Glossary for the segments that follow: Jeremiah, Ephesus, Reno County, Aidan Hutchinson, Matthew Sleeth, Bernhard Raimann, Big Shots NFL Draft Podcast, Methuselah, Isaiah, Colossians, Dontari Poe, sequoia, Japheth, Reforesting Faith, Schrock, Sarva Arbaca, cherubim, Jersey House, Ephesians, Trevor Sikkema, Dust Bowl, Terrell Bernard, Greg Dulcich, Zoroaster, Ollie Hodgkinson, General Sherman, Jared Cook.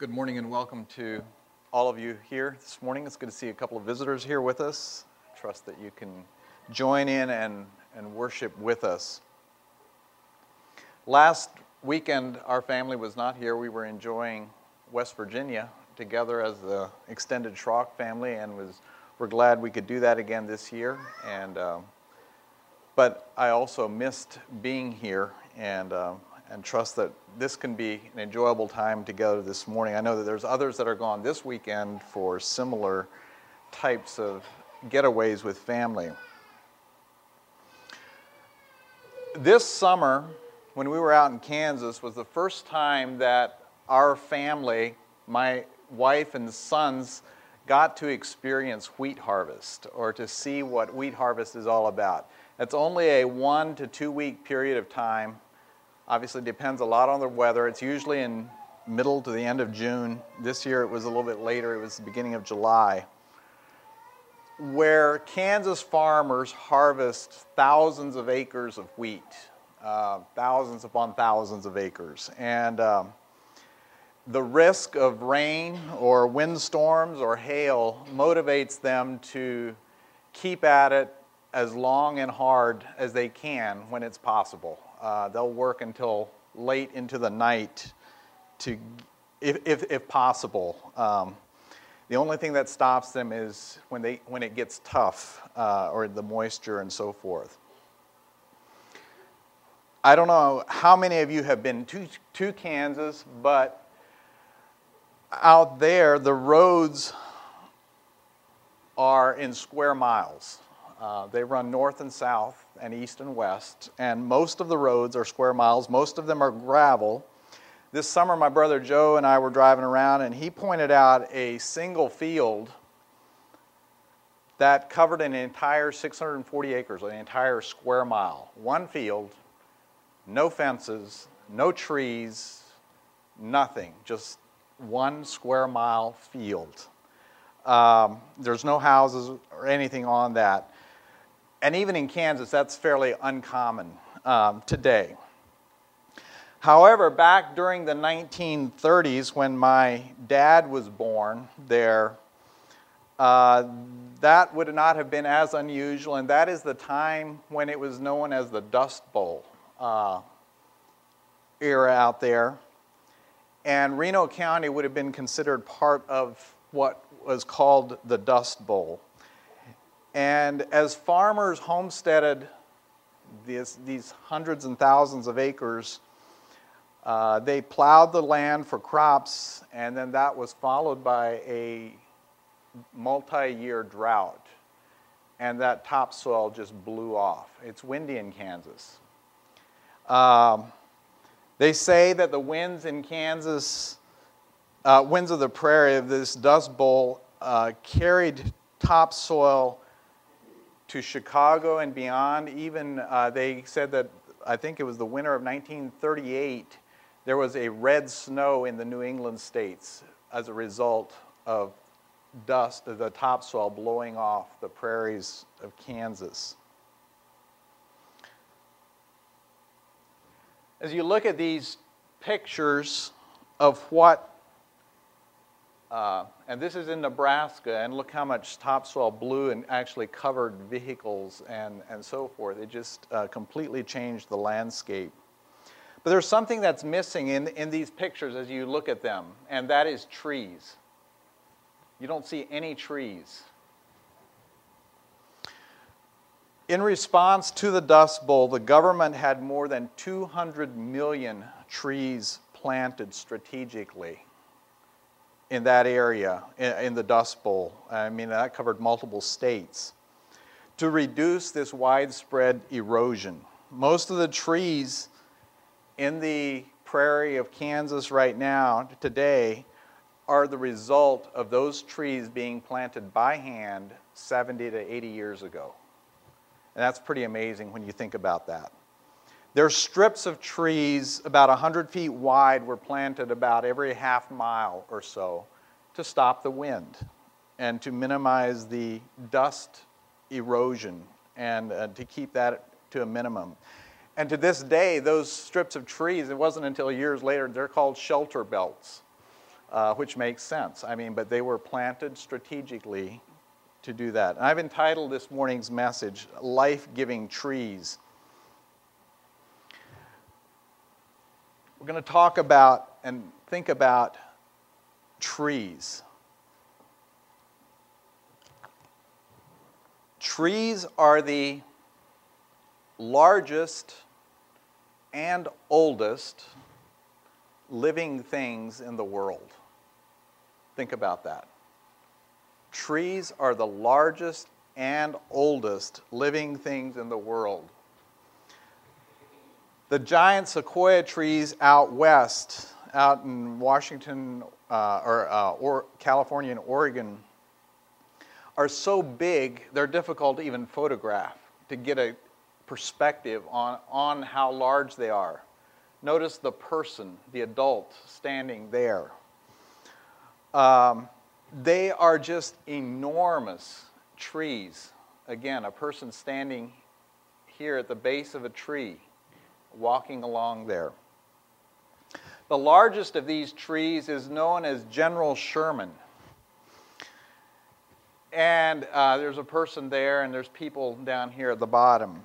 Good morning and welcome to all of you here this morning. It's good to see a couple of visitors here with us. I trust that you can join in and worship with us. Last weekend, our family was not here. We were enjoying West Virginia together as the extended Schrock family, and we're glad we could do that again this year. And but I also missed being here, and trust that this can be an enjoyable time together this morning. I know that there's others that are gone this weekend for similar types of getaways with family. This summer, when we were out in Kansas, was the first time that our family, my wife and sons, got to experience wheat harvest, or to see what wheat harvest is all about. It's only a 1 to 2 week period of time. Obviously depends a lot on the weather. It's usually in middle to the end of June. This year it was a little bit later. It was the beginning of July, where Kansas farmers harvest thousands of acres of wheat, thousands upon thousands of acres. And the risk of rain or windstorms or hail motivates them to keep at it as long and hard as they can when it's possible. They'll work until late into the night, if possible. The only thing that stops them is when it gets tough, or the moisture and so forth. I don't know how many of you have been to Kansas, but out there the roads are in square miles. They run north and south and east and west, and most of the roads are square miles. Most of them are gravel. This summer, my brother Joe and I were driving around, and he pointed out a single field that covered an entire 640 acres, an entire square mile. One field, no fences, no trees, nothing, just one square mile field. There's no houses or anything on that. And even in Kansas, that's fairly uncommon today. However, back during the 1930s, when my dad was born there, that would not have been as unusual, and that is the time when it was known as the Dust Bowl era out there. And Reno County would have been considered part of what was called the Dust Bowl. And as farmers homesteaded these hundreds and thousands of acres, they plowed the land for crops, and then that was followed by a multi-year drought, and that topsoil just blew off. It's windy in Kansas. They say that the winds in Kansas, winds of the prairie of this Dust Bowl, carried topsoil to Chicago and beyond. Even they said that, I think it was the winter of 1938, there was a red snow in the New England states as a result of dust, the topsoil blowing off the prairies of Kansas. As you look at these pictures of what and this is in Nebraska, and look how much topsoil blew and actually covered vehicles and so forth. It just completely changed the landscape. But there's something that's missing in these pictures as you look at them, and that is trees. You don't see any trees. In response to the Dust Bowl, the government had more than 200 million trees planted strategically in that area, in the Dust Bowl. I mean, that covered multiple states, to reduce this widespread erosion. Most of the trees in the prairie of Kansas right now, today, are the result of those trees being planted by hand 70 to 80 years ago. And that's pretty amazing when you think about that. There are strips of trees about 100 feet wide were planted about every half mile or so to stop the wind and to minimize the dust erosion, and to keep that to a minimum. And to this day, those strips of trees, it wasn't until years later, they're called shelter belts. which makes sense. I mean, but they were planted strategically to do that. And I've entitled this morning's message, Life-Giving Trees. We're going to talk about and think about trees. Trees are the largest and oldest living things in the world. Think about that. Trees are the largest and oldest living things in the world. The giant sequoia trees out west, out in Washington or California and Oregon, are so big they're difficult to even photograph to get a perspective on how large they are. Notice the person, the adult, standing there. They are just enormous trees. Again, a person standing here at the base of a tree, walking along there. The largest of these trees is known as General Sherman. And there's a person there, and there's people down here at the bottom.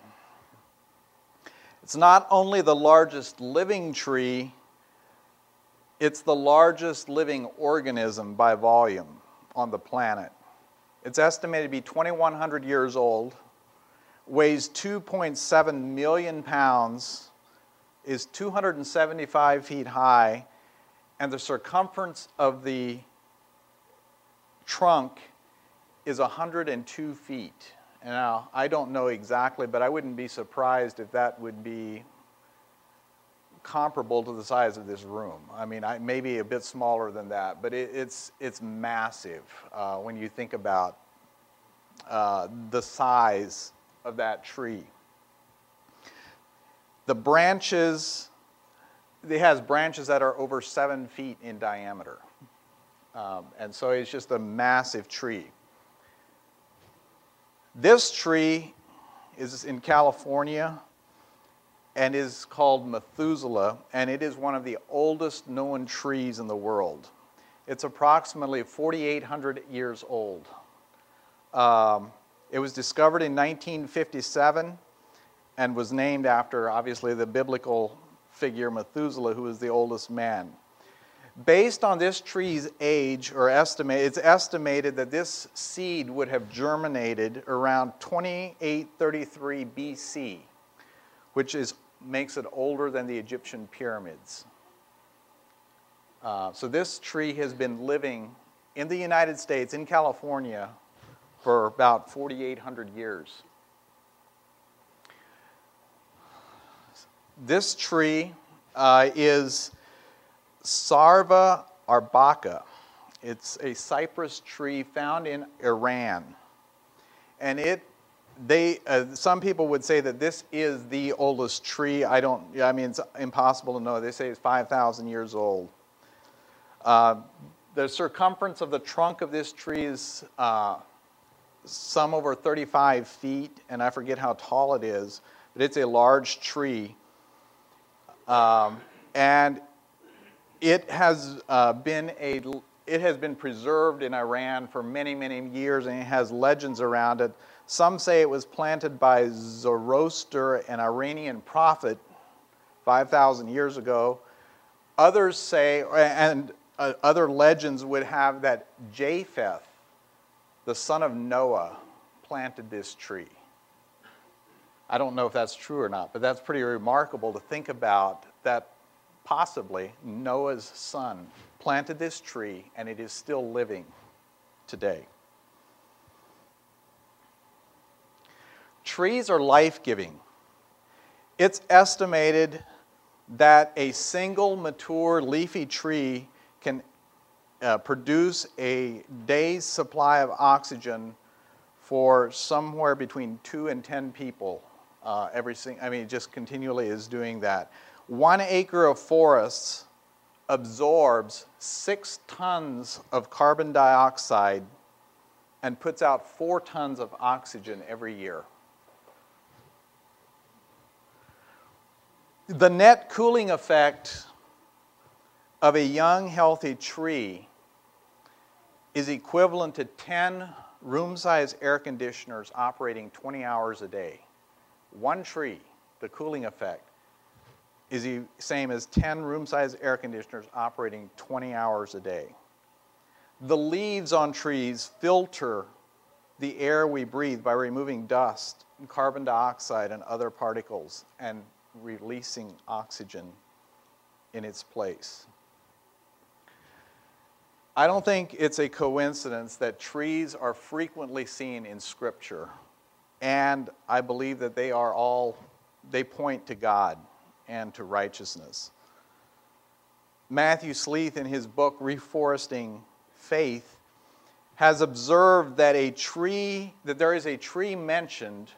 It's not only the largest living tree, it's the largest living organism by volume on the planet. It's estimated to be 2,100 years old, weighs 2.7 million pounds, is 275 feet high, and the circumference of the trunk is 102 feet. Now, I don't know exactly, but I wouldn't be surprised if that would be comparable to the size of this room. I mean, maybe a bit smaller than that, but it's massive when you think about the size of that tree. The branches, it has branches that are over 7 feet in diameter. And so it's just a massive tree. This tree is in California and is called Methuselah, and it is one of the oldest known trees in the world. It's approximately 4,800 years old. It was discovered in 1957 and was named after, obviously, the biblical figure Methuselah, who is the oldest man. Based on this tree's age, or estimate, it's estimated that this seed would have germinated around 2833 BC, which makes it older than the Egyptian pyramids. So this tree has been living in the United States, in California, for about 4,800 years. This tree is Sarva Arbaca. It's a cypress tree found in Iran, and some people would say that this is the oldest tree. I mean, it's impossible to know. They say it's 5,000 years old. The circumference of the trunk of this tree is some over 35 feet, and I forget how tall it is, but it's a large tree, and it has been preserved in Iran for many, many years, and it has legends around it. Some say it was planted by Zoroaster, an Iranian prophet, 5,000 years ago. Others say, and other legends would have, that Japheth, the son of Noah, planted this tree. I don't know if that's true or not, but that's pretty remarkable to think about that. Possibly Noah's son planted this tree, and it is still living today. Trees are life-giving. It's estimated that a single mature leafy tree can produce a day's supply of oxygen for somewhere between 2 and 10 people. It just continually is doing that. 1 acre of forests absorbs 6 tons of carbon dioxide and puts out 4 tons of oxygen every year. The net cooling effect of a young, healthy tree is equivalent to 10 room-size air conditioners operating 20 hours a day. One tree, the cooling effect, is the same as 10 room-size air conditioners operating 20 hours a day. The leaves on trees filter the air we breathe by removing dust and carbon dioxide and other particles and releasing oxygen in its place. I don't think it's a coincidence that trees are frequently seen in Scripture, and I believe that they point to God and to righteousness. Matthew Sleeth, in his book Reforesting Faith, has observed that there is a tree mentioned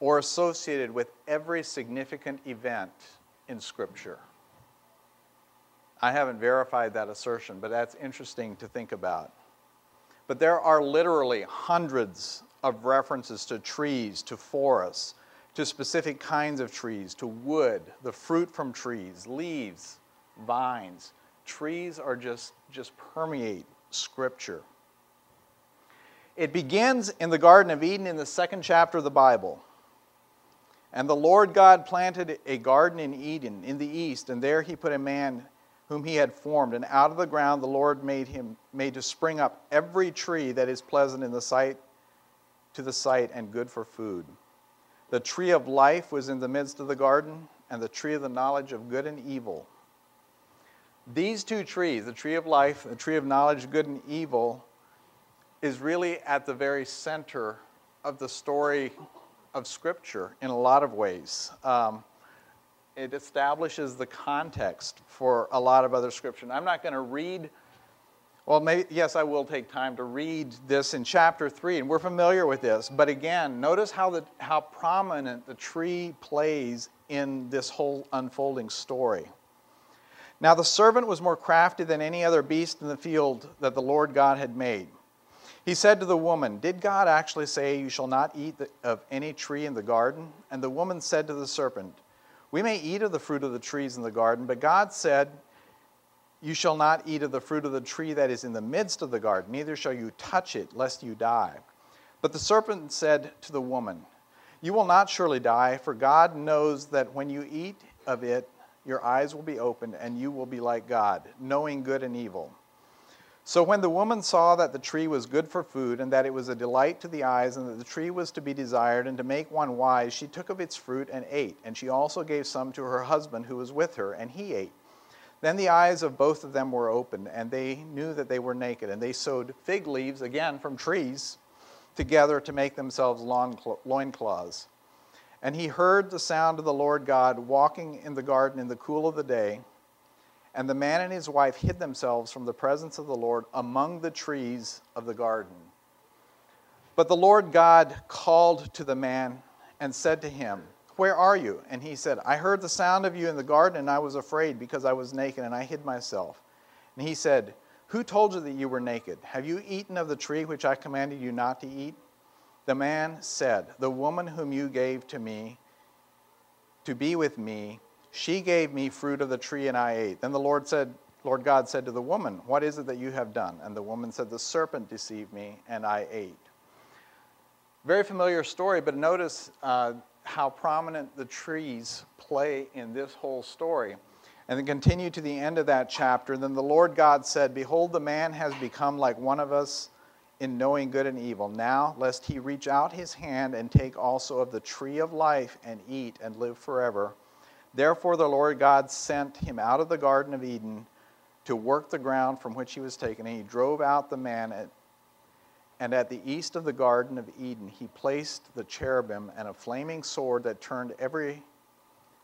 or associated with every significant event in Scripture. I haven't verified that assertion, but that's interesting to think about. But there are literally hundreds of references to trees, to forests, to specific kinds of trees, to wood, the fruit from trees, leaves, vines. Trees are just permeate Scripture. It begins in the Garden of Eden in the 2nd chapter of the Bible. And the Lord God planted a garden in Eden, in the east, and there he put a man whom he had formed. And out of the ground the Lord made to spring up every tree that is pleasant in the sight, to the sight, and good for food. The tree of life was in the midst of the garden, and the tree of the knowledge of good and evil. These two trees, the tree of life, the tree of knowledge of good and evil, is really at the very center of the story of Scripture in a lot of ways. It establishes the context for a lot of other Scripture. And I'm not going to read, yes, I will take time to read this in chapter 3, and we're familiar with this. But again, notice how prominent the tree plays in this whole unfolding story. Now the serpent was more crafty than any other beast in the field that the Lord God had made. He said to the woman, "Did God actually say you shall not eat of any tree in the garden?" And the woman said to the serpent, "We may eat of the fruit of the trees in the garden, but God said, you shall not eat of the fruit of the tree that is in the midst of the garden, neither shall you touch it, lest you die." But the serpent said to the woman, "You will not surely die, for God knows that when you eat of it, your eyes will be opened, and you will be like God, knowing good and evil." So when the woman saw that the tree was good for food, and that it was a delight to the eyes, and that the tree was to be desired, and to make one wise, she took of its fruit and ate. And she also gave some to her husband who was with her, and he ate. Then the eyes of both of them were opened, and they knew that they were naked. And they sewed fig leaves, again from trees, together to make themselves loincloths. And he heard the sound of the Lord God walking in the garden in the cool of the day. And the man and his wife hid themselves from the presence of the Lord among the trees of the garden. But the Lord God called to the man and said to him, "Where are you?" And he said, "I heard the sound of you in the garden, and I was afraid because I was naked, and I hid myself." And he said, "Who told you that you were naked? Have you eaten of the tree which I commanded you not to eat?" The man said, "The woman whom you gave to me to be with me, she gave me fruit of the tree, and I ate." Then the Lord God said to the woman, "What is it that you have done?" And the woman said, "The serpent deceived me, and I ate." Very familiar story, but notice how prominent the trees play in this whole story. And then continue to the end of that chapter. Then the Lord God said, "Behold, the man has become like one of us, in knowing good and evil. Now, lest he reach out his hand and take also of the tree of life and eat and live forever." Therefore the Lord God sent him out of the Garden of Eden to work the ground from which he was taken. And he drove out the man, and at the east of the Garden of Eden he placed the cherubim and a flaming sword that turned every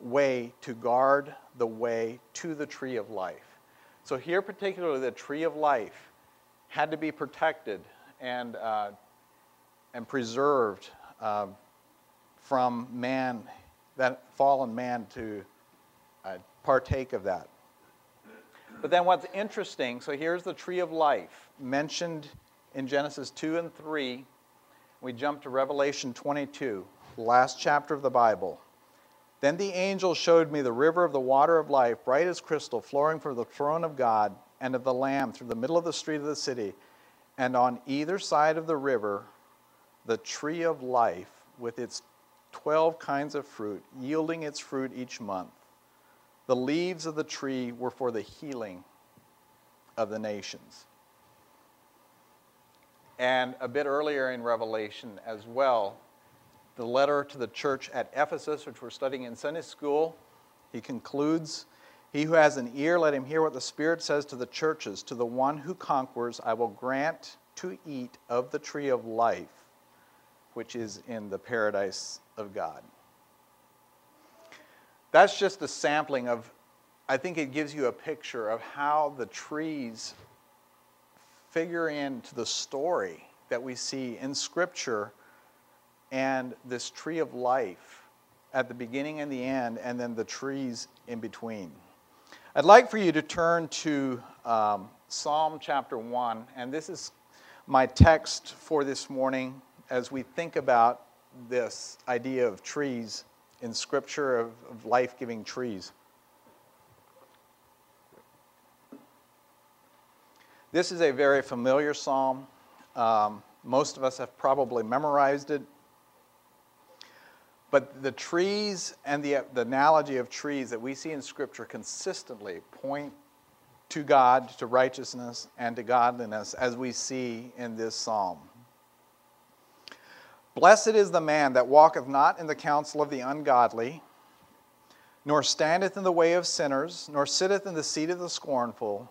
way to guard the way to the tree of life. So here particularly the tree of life had to be protected and preserved from man, that fallen man, to partake of that. But then what's interesting, so here's the tree of life mentioned in Genesis 2 and 3. We jump to Revelation 22, the last chapter of the Bible. Then the angel showed me the river of the water of life, bright as crystal, flowing from the throne of God and of the Lamb through the middle of the street of the city. And on either side of the river, the tree of life with its 12 kinds of fruit, yielding its fruit each month. The leaves of the tree were for the healing of the nations. And a bit earlier in Revelation as well, the letter to the church at Ephesus, which we're studying in Sunday school, he concludes, "He who has an ear, let him hear what the Spirit says to the churches. To the one who conquers, I will grant to eat of the tree of life, which is in the paradise of God." That's just a sampling of, I think it gives you a picture of how the trees figure into the story that we see in Scripture, and this tree of life at the beginning and the end, and then the trees in between. I'd like for you to turn to Psalm chapter 1, and this is my text for this morning as we think about this idea of trees in Scripture, of life-giving trees. This is a very familiar psalm. Most of us have probably memorized it. But the trees and the analogy of trees that we see in Scripture consistently point to God, to righteousness, and to godliness, as we see in this psalm. "Blessed is the man that walketh not in the counsel of the ungodly, nor standeth in the way of sinners, nor sitteth in the seat of the scornful,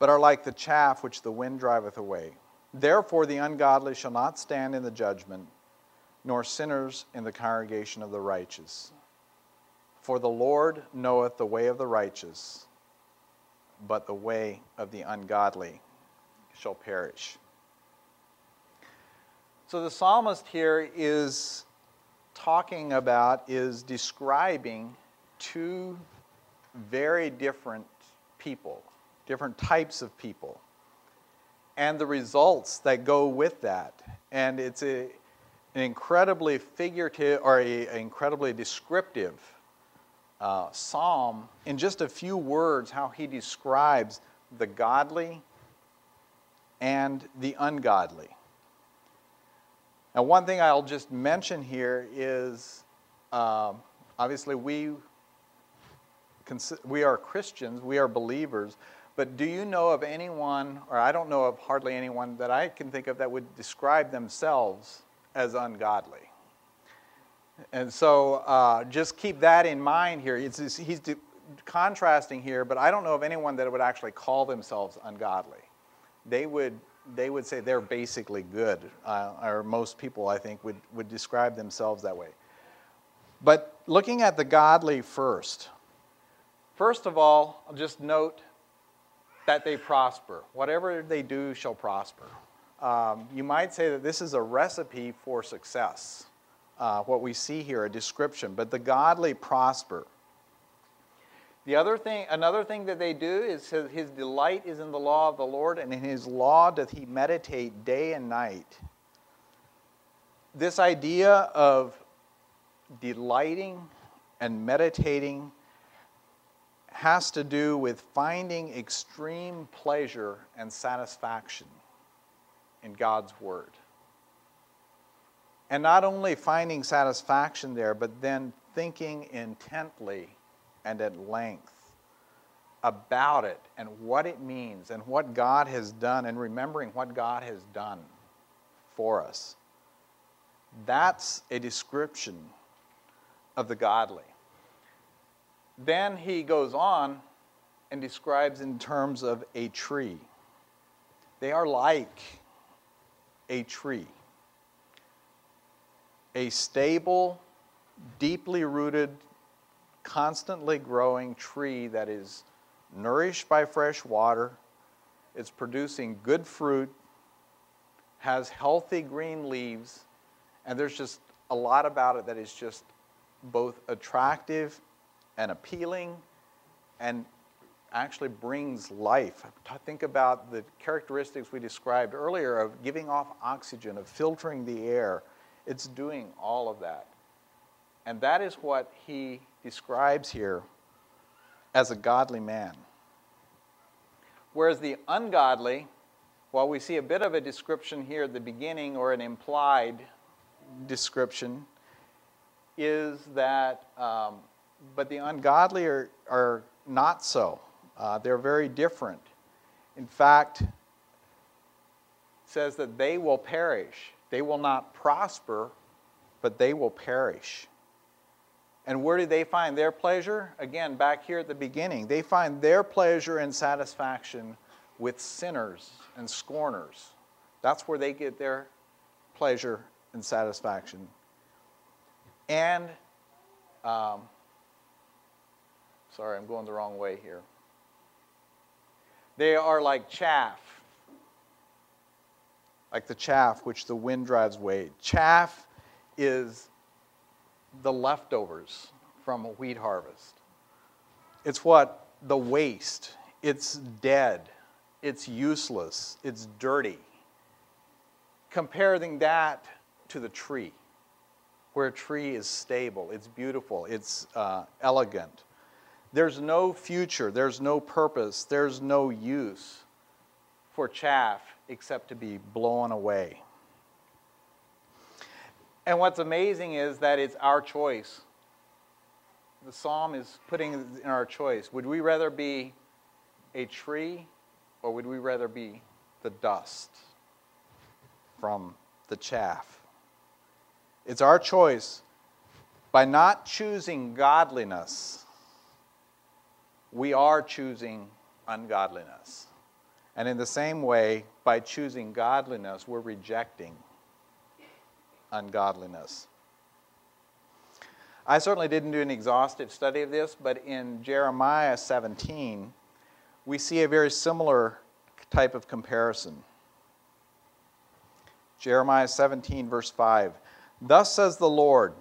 but are like the chaff which the wind driveth away. Therefore the ungodly shall not stand in the judgment, nor sinners in the congregation of the righteous. For the Lord knoweth the way of the righteous, but the way of the ungodly shall perish." So the psalmist here is talking about, is describing two very different people, different types of people, and the results that go with that. And it's an incredibly figurative, or an incredibly descriptive psalm, in just a few words, how he describes the godly and the ungodly. Now, one thing I'll just mention here is, obviously we are Christians, we are believers, but do you know of anyone, or I don't know of hardly anyone that I can think of that would describe themselves as ungodly? And so just keep that in mind here. He's contrasting here, but I don't know of anyone that would actually call themselves ungodly. They would say they're basically good, or most people, I think, would describe themselves that way. But looking at the godly first. First of all, I'll just note that they prosper. Whatever they do shall prosper. You might say that this is a recipe for success. What we see here, a description, but the godly prosper. Another thing that they do is, his delight is in the law of the Lord, and in his law doth he meditate day and night. This idea of delighting and meditating has to do with finding extreme pleasure and satisfaction in God's word. And not only finding satisfaction there, but then thinking intently and at length about it and what it means and what God has done, and remembering what God has done for us. That's a description of the godly. Then he goes on and describes in terms of a tree. They are like a tree. A stable, deeply rooted, constantly growing tree that is nourished by fresh water, it's producing good fruit, has healthy green leaves, and there's just a lot about it that is just both attractive and appealing and actually brings life. Think about the characteristics we described earlier of giving off oxygen, of filtering the air. It's doing all of that. And that is what he describes here as a godly man. Whereas the ungodly, while we see a bit of a description here at the beginning, or an implied description, is that, but the ungodly are not so. They're very different. In fact, it says that they will perish. They will not prosper, but they will perish. And where do they find their pleasure? Again, back here at the beginning, they find their pleasure and satisfaction with sinners and scorners. That's where they get their pleasure and satisfaction. And, sorry, I'm going the wrong way here. They are like chaff, like the chaff which the wind drives away. Chaff is the leftovers from a wheat harvest. It's what? The waste. It's dead. It's useless. It's dirty. Comparing that to the tree, where a tree is stable, it's beautiful, it's elegant. There's no future, there's no purpose, there's no use for chaff except to be blown away. And what's amazing is that it's our choice. The psalm is putting it in our choice. Would we rather be a tree, or would we rather be the dust from the chaff? It's our choice. By not choosing godliness, we are choosing ungodliness. And in the same way, by choosing godliness, we're rejecting ungodliness. I certainly didn't do an exhaustive study of this, but in Jeremiah 17, we see a very similar type of comparison. Jeremiah 17, verse 5. Thus says the Lord,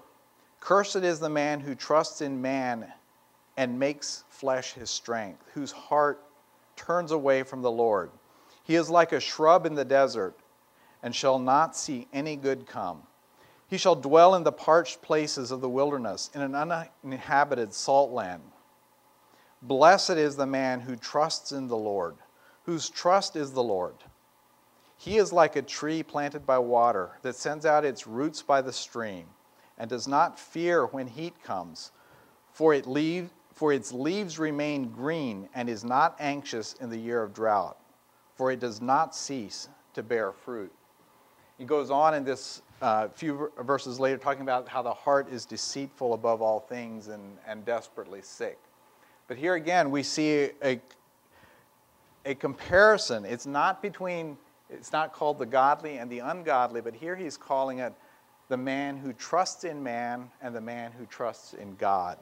cursed is the man who trusts in man and makes flesh his strength, whose heart turns away from the Lord. He is like a shrub in the desert and shall not see any good come. He shall dwell in the parched places of the wilderness, in an uninhabited salt land. Blessed is the man who trusts in the Lord, whose trust is the Lord. He is like a tree planted by water that sends out its roots by the stream and does not fear when heat comes, for its leaves remain green and is not anxious in the year of drought, for it does not cease to bear fruit. It goes on in this few verses later, talking about how the heart is deceitful above all things and desperately sick. But here again, we see a comparison. It's not called the godly and the ungodly, but here he's calling it the man who trusts in man and the man who trusts in God.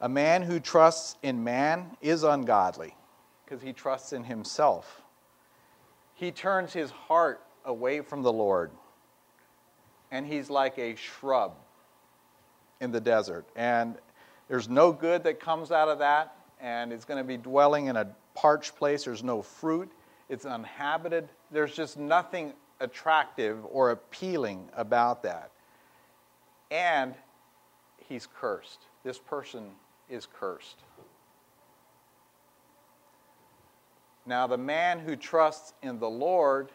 A man who trusts in man is ungodly because he trusts in himself. He turns his heart away from the Lord, and he's like a shrub in the desert. And there's no good that comes out of that, and it's going to be dwelling in a parched place. There's no fruit. It's uninhabited. There's just nothing attractive or appealing about that. And he's cursed. This person is cursed. Now, the man who trusts in the Lord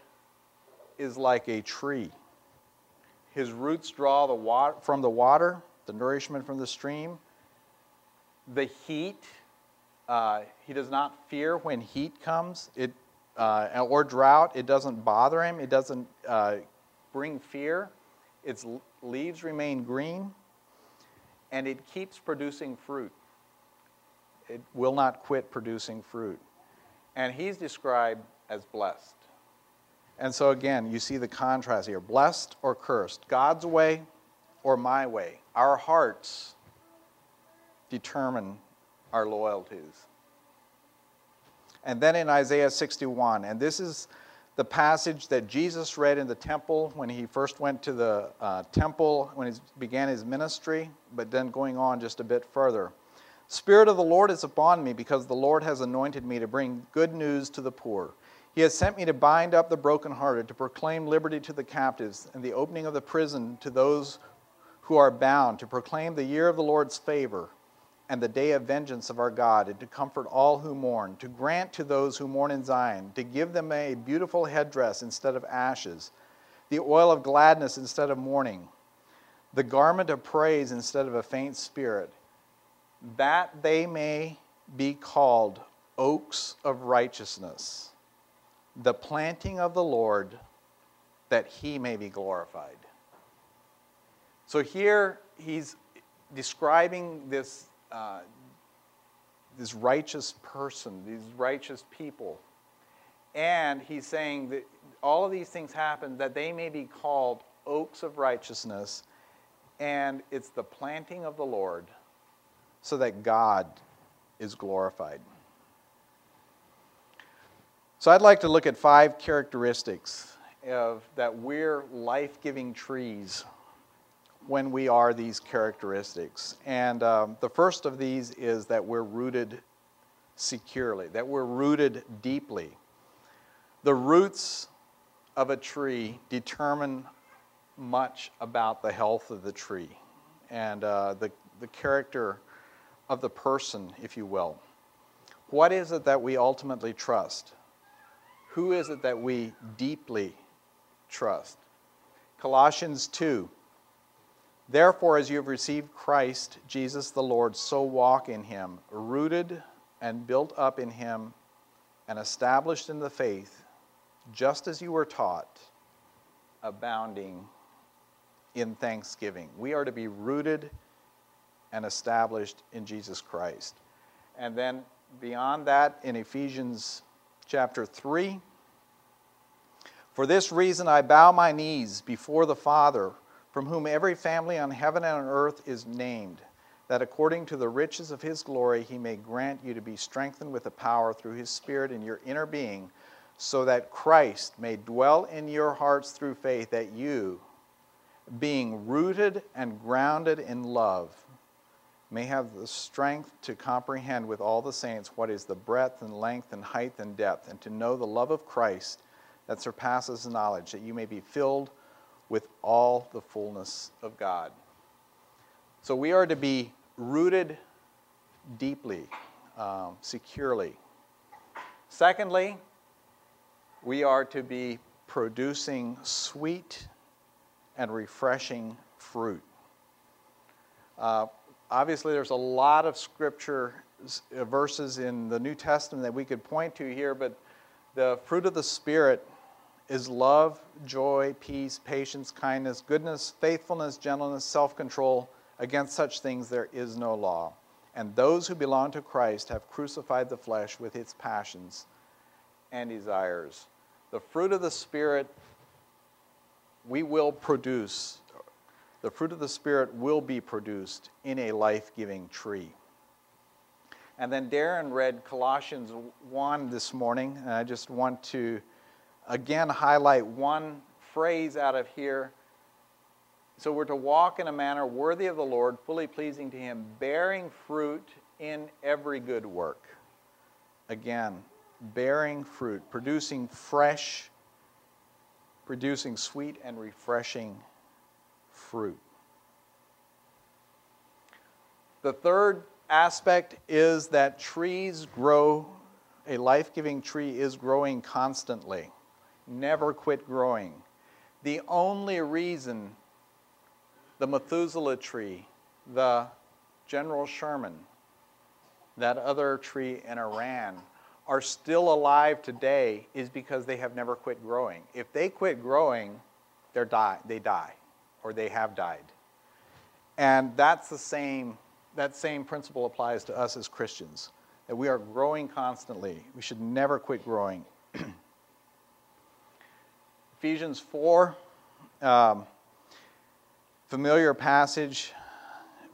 is like a tree. His roots draw the water from the water, the nourishment from the stream, the heat. He does not fear when heat comes. Or drought, it doesn't bother him, it doesn't bring fear, its leaves remain green, and it keeps producing fruit. It will not quit producing fruit. And he's described as blessed. And so again, you see the contrast here, blessed or cursed, God's way or my way, our hearts determine our loyalties. And then in Isaiah 61, and this is the passage that Jesus read in the temple when he first went to the temple, when he began his ministry, but then going on just a bit further. Spirit of the Lord is upon me, because the Lord has anointed me to bring good news to the poor. He has sent me to bind up the brokenhearted, to proclaim liberty to the captives, and the opening of the prison to those who are bound, to proclaim the year of the Lord's favor and the day of vengeance of our God, and to comfort all who mourn, to grant to those who mourn in Zion, to give them a beautiful headdress instead of ashes, the oil of gladness instead of mourning, the garment of praise instead of a faint spirit, that they may be called oaks of righteousness, the planting of the Lord, that he may be glorified. So here he's describing this righteous person, these righteous people. And he's saying that all of these things happen that they may be called oaks of righteousness, and it's the planting of the Lord so that God is glorified. So I'd like to look at 5 characteristics of that we're life-giving trees when we are these characteristics. And the first of these is that we're rooted securely, that we're rooted deeply. The roots of a tree determine much about the health of the tree and the character of the person, if you will. What is it that we ultimately trust? Who is it that we deeply trust? Colossians 2. Therefore, as you have received Christ, Jesus the Lord, so walk in him, rooted and built up in him, and established in the faith, just as you were taught, abounding in thanksgiving. We are to be rooted and established in Jesus Christ. And then beyond that, in Ephesians chapter 3, for this reason I bow my knees before the Father, from whom every family on heaven and on earth is named, that according to the riches of his glory he may grant you to be strengthened with the power through his Spirit in your inner being, so that Christ may dwell in your hearts through faith, that you, being rooted and grounded in love, may have the strength to comprehend with all the saints what is the breadth and length and height and depth, and to know the love of Christ that surpasses knowledge, that you may be filled with all the fullness of God. So we are to be rooted deeply, securely. Secondly, we are to be producing sweet and refreshing fruit. Obviously, there's a lot of scripture verses in the New Testament that we could point to here, but the fruit of the Spirit is love, joy, peace, patience, kindness, goodness, faithfulness, gentleness, self-control. Against such things there is no law. And those who belong to Christ have crucified the flesh with its passions and desires. The fruit of the Spirit we will produce. The fruit of the Spirit will be produced in a life-giving tree. And then Darren read Colossians 1 this morning, and I just want to again highlight one phrase out of here. So we're to walk in a manner worthy of the Lord, fully pleasing to him, bearing fruit in every good work. Again, bearing fruit, producing fresh, producing sweet and refreshing fruit. The third aspect is that trees grow, a life-giving tree is growing constantly. Never quit growing. The only reason the Methuselah tree, the General Sherman, that other tree in Iran, are still alive today is because they have never quit growing. If they quit growing, they die. Or they have died. And that's the same, that same principle applies to us as Christians, that we are growing constantly. We should never quit growing. Ephesians 4, familiar passage,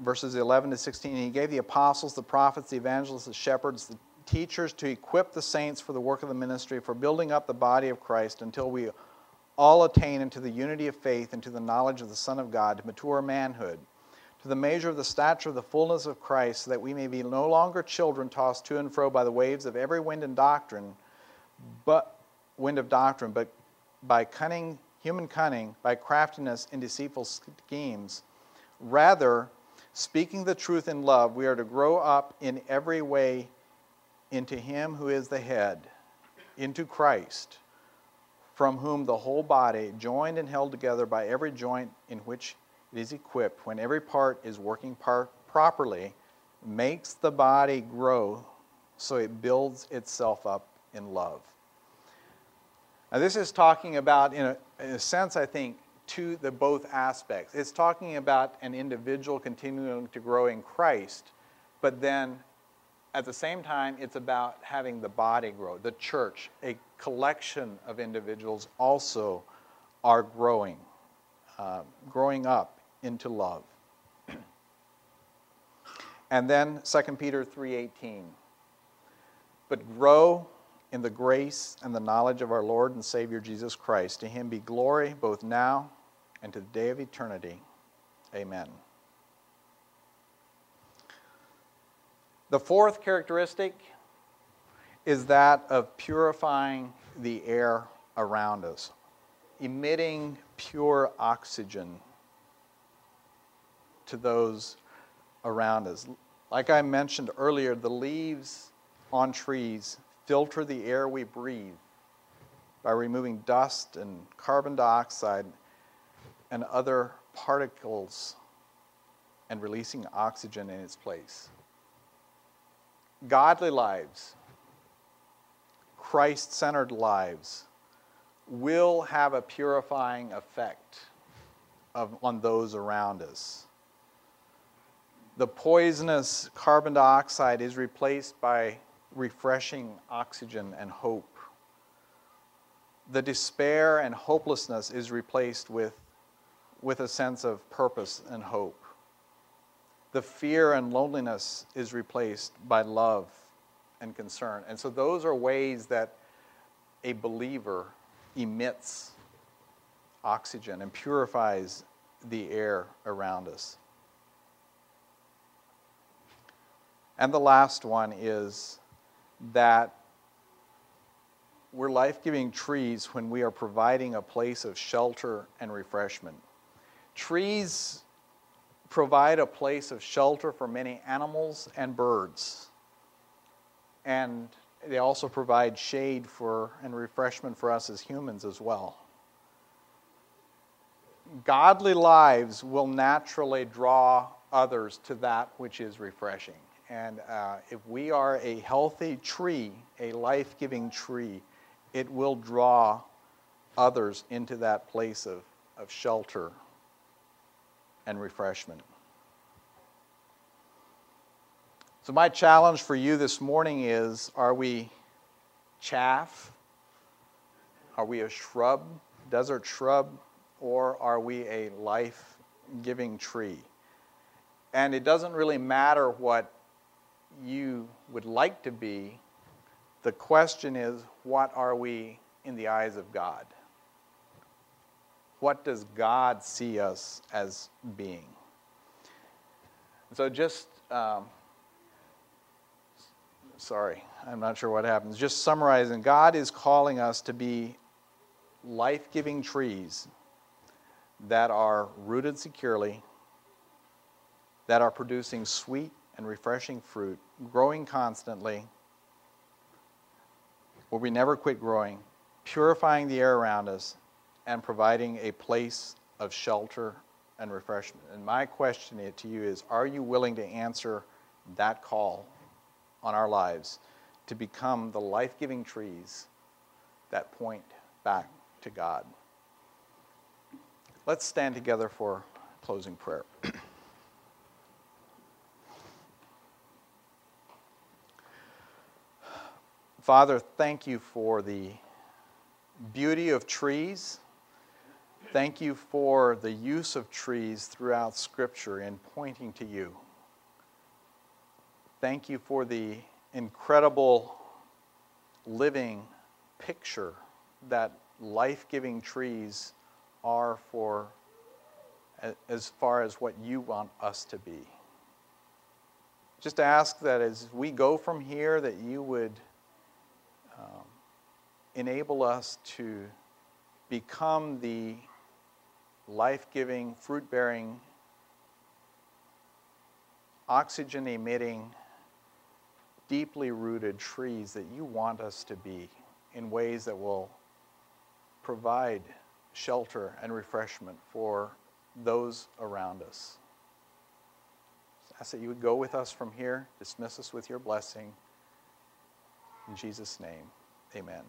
verses 11 to 16, and he gave the apostles, the prophets, the evangelists, the shepherds, the teachers to equip the saints for the work of the ministry, for building up the body of Christ until we all attain unto the unity of faith and to the knowledge of the Son of God, to mature manhood, to the measure of the stature of the fullness of Christ, so that we may be no longer children tossed to and fro by the waves of every wind of doctrine, but by human cunning, by craftiness in deceitful schemes. Rather, speaking the truth in love, we are to grow up in every way into Him who is the head, into Christ, from whom the whole body, joined and held together by every joint in which it is equipped, when every part is working properly, makes the body grow so it builds itself up in love. Now this is talking about, in a sense, I think, to the both aspects. It's talking about an individual continuing to grow in Christ, but then at the same time, it's about having the body grow. The church, a collection of individuals, also are growing, growing up into love. And then 2 Peter 3:18. But grow in the grace and the knowledge of our Lord and Savior Jesus Christ. To Him be glory both now and to the day of eternity. Amen. The fourth characteristic is that of purifying the air around us, emitting pure oxygen to those around us. Like I mentioned earlier, the leaves on trees filter the air we breathe by removing dust and carbon dioxide and other particles and releasing oxygen in its place. Godly lives, Christ-centered lives, will have a purifying effect on those around us. The poisonous carbon dioxide is replaced by refreshing oxygen and hope. The despair and hopelessness is replaced with a sense of purpose and hope. The fear and loneliness is replaced by love and concern. And so those are ways that a believer emits oxygen and purifies the air around us. And the last one is that we're life-giving trees when we are providing a place of shelter and refreshment. Trees provide a place of shelter for many animals and birds. And they also provide shade and refreshment for us as humans as well. Godly lives will naturally draw others to that which is refreshing. And if we are a healthy tree, a life-giving tree, it will draw others into that place of shelter and refreshment. So my challenge for you this morning is, are we chaff? Are we a shrub, desert shrub? Or are we a life-giving tree? And it doesn't really matter what you would like to be. The question is, what are we in the eyes of God? What does God see us as being? So just, sorry, I'm not sure what happens. Just summarizing, God is calling us to be life-giving trees that are rooted securely, that are producing sweet and refreshing fruit, growing constantly, where we never quit growing, purifying the air around us, and providing a place of shelter and refreshment. And my question to you is, are you willing to answer that call on our lives to become the life-giving trees that point back to God? Let's stand together for closing prayer. Father, thank you for the beauty of trees, Thank you for the use of trees throughout Scripture in pointing to you. Thank you for the incredible living picture that life-giving trees are for as far as what you want us to be. Just ask that as we go from here that you would enable us to become the life-giving, fruit-bearing, oxygen-emitting, deeply rooted trees that you want us to be in ways that will provide shelter and refreshment for those around us. I ask that you would go with us from here, dismiss us with your blessing. In Jesus' name, amen.